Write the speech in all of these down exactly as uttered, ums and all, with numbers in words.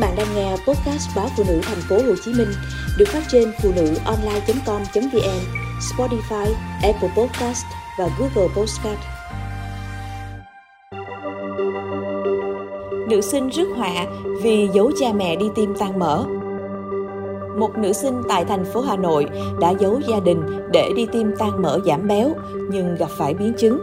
bạn đang nghe podcast báo Phụ Nữ Thành phố Hồ Chí Minh được phát trên phụ nữ online chấm com chấm vn, Spotify, Apple Podcast và Google Podcast. Nữ sinh rước họa vì giấu cha mẹ đi tiêm tan mỡ. Một nữ sinh tại thành phố Hà Nội đã giấu gia đình để đi tiêm tan mỡ giảm béo nhưng gặp phải biến chứng.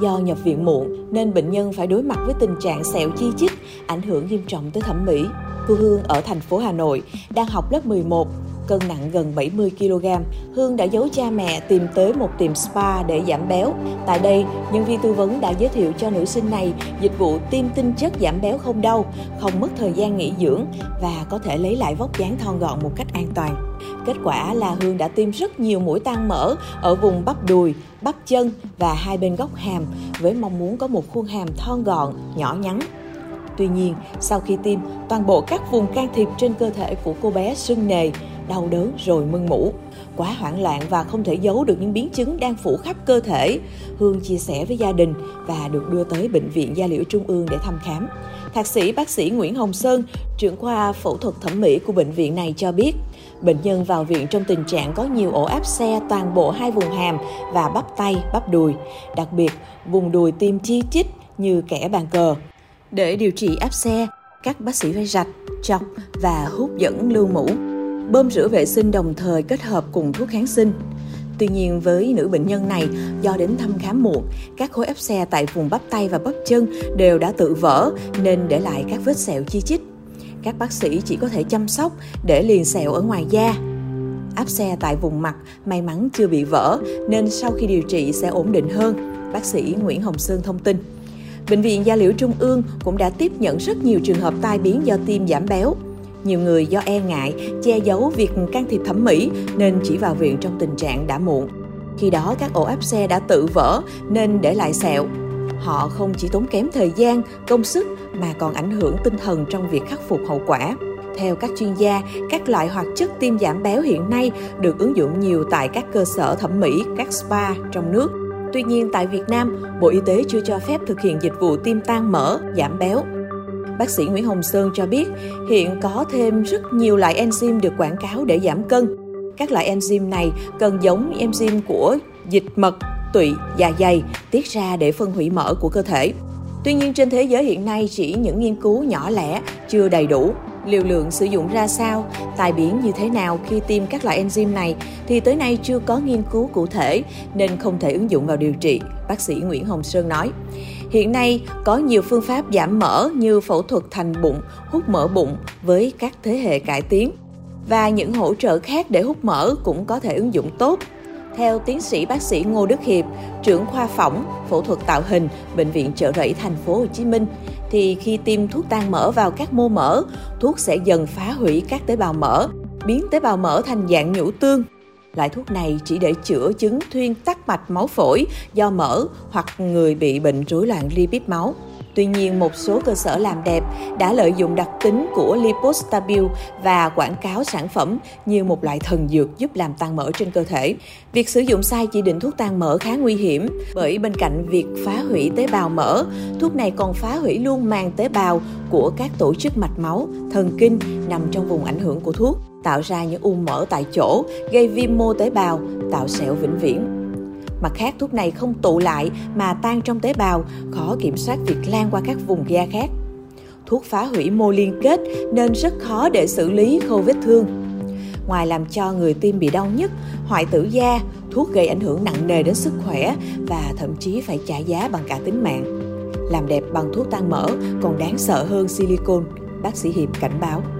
Do nhập viện muộn nên bệnh nhân phải đối mặt với tình trạng sẹo chi chít, ảnh hưởng nghiêm trọng tới thẩm mỹ. Cô Hương ở thành phố Hà Nội đang học lớp mười một, cân nặng gần bảy mươi ki lô gam. Hương đã giấu cha mẹ tìm tới một tiệm spa để giảm béo. Tại đây, nhân viên tư vấn đã giới thiệu cho nữ sinh này dịch vụ tiêm tinh chất giảm béo không đau, không mất thời gian nghỉ dưỡng và có thể lấy lại vóc dáng thon gọn một cách an toàn. Kết quả là Hương đã tiêm rất nhiều mũi tan mỡ ở vùng bắp đùi, bắp chân và hai bên góc hàm với mong muốn có một khuôn hàm thon gọn, nhỏ nhắn. Tuy nhiên, sau khi tiêm, toàn bộ các vùng can thiệp trên cơ thể của cô bé sưng nề, đau đớn rồi mưng mủ. Quá hoảng loạn và không thể giấu được những biến chứng đang phủ khắp cơ thể, Hương chia sẻ với gia đình và được đưa tới Bệnh viện Da liễu Trung ương để thăm khám. Thạc sĩ bác sĩ Nguyễn Hồng Sơn, trưởng khoa phẫu thuật thẩm mỹ của bệnh viện này cho biết, bệnh nhân vào viện trong tình trạng có nhiều ổ áp xe toàn bộ hai vùng hàm và bắp tay, bắp đùi, đặc biệt vùng đùi tiêm chi chít như kẻ bàn cờ. Để điều trị áp xe, các bác sĩ phải rạch, chọc và hút dẫn lưu mủ, bơm rửa vệ sinh đồng thời kết hợp cùng thuốc kháng sinh. Tuy nhiên với nữ bệnh nhân này, do đến thăm khám muộn, các khối áp xe tại vùng bắp tay và bắp chân đều đã tự vỡ nên để lại các vết sẹo chi chít. Các bác sĩ chỉ có thể chăm sóc để liền sẹo ở ngoài da. Áp xe tại vùng mặt may mắn chưa bị vỡ nên sau khi điều trị sẽ ổn định hơn, bác sĩ Nguyễn Hồng Sơn thông tin. Bệnh viện Da liễu Trung ương cũng đã tiếp nhận rất nhiều trường hợp tai biến do tiêm giảm béo. Nhiều người do e ngại, che giấu việc can thiệp thẩm mỹ nên chỉ vào viện trong tình trạng đã muộn. Khi đó các ổ áp xe đã tự vỡ nên để lại sẹo. Họ không chỉ tốn kém thời gian, công sức mà còn ảnh hưởng tinh thần trong việc khắc phục hậu quả. Theo các chuyên gia, các loại hoạt chất tiêm giảm béo hiện nay được ứng dụng nhiều tại các cơ sở thẩm mỹ, các spa trong nước. Tuy nhiên tại Việt Nam, Bộ Y tế chưa cho phép thực hiện dịch vụ tiêm tan mỡ, giảm béo. Bác sĩ Nguyễn Hồng Sơn cho biết, hiện có thêm rất nhiều loại enzyme được quảng cáo để giảm cân. Các loại enzyme này cần giống enzyme của dịch mật, tụy, dạ dày, tiết ra để phân hủy mỡ của cơ thể. Tuy nhiên trên thế giới hiện nay chỉ những nghiên cứu nhỏ lẻ, chưa đầy đủ. Liều lượng sử dụng ra sao, tai biến như thế nào khi tiêm các loại enzyme này thì tới nay chưa có nghiên cứu cụ thể nên không thể ứng dụng vào điều trị, bác sĩ Nguyễn Hồng Sơn nói. Hiện nay có nhiều phương pháp giảm mỡ như phẫu thuật thành bụng, hút mỡ bụng với các thế hệ cải tiến và những hỗ trợ khác để hút mỡ cũng có thể ứng dụng tốt. Theo tiến sĩ bác sĩ Ngô Đức Hiệp, trưởng khoa phỏng, phẫu thuật tạo hình, Bệnh viện Chợ Rẫy thành phố Hồ Chí Minh, thì khi tiêm thuốc tan mỡ vào các mô mỡ, thuốc sẽ dần phá hủy các tế bào mỡ, biến tế bào mỡ thành dạng nhũ tương. Loại thuốc này chỉ để chữa chứng thuyên tắc mạch máu phổi do mỡ hoặc người bị bệnh rối loạn lipid máu. Tuy nhiên, một số cơ sở làm đẹp đã lợi dụng đặc tính của Lipostabil và quảng cáo sản phẩm như một loại thần dược giúp làm tan mỡ trên cơ thể. Việc sử dụng sai chỉ định thuốc tan mỡ khá nguy hiểm, bởi bên cạnh việc phá hủy tế bào mỡ, thuốc này còn phá hủy luôn màng tế bào của các tổ chức mạch máu, thần kinh nằm trong vùng ảnh hưởng của thuốc, tạo ra những u mỡ tại chỗ, gây viêm mô tế bào, tạo sẹo vĩnh viễn. Mặt khác, thuốc này không tụ lại mà tan trong tế bào, khó kiểm soát việc lan qua các vùng da khác. Thuốc phá hủy mô liên kết nên rất khó để xử lý khâu vết thương. Ngoài làm cho người tiêm bị đau nhức, hoại tử da, thuốc gây ảnh hưởng nặng nề đến sức khỏe và thậm chí phải trả giá bằng cả tính mạng. Làm đẹp bằng thuốc tan mỡ còn đáng sợ hơn silicone, bác sĩ Hiệp cảnh báo.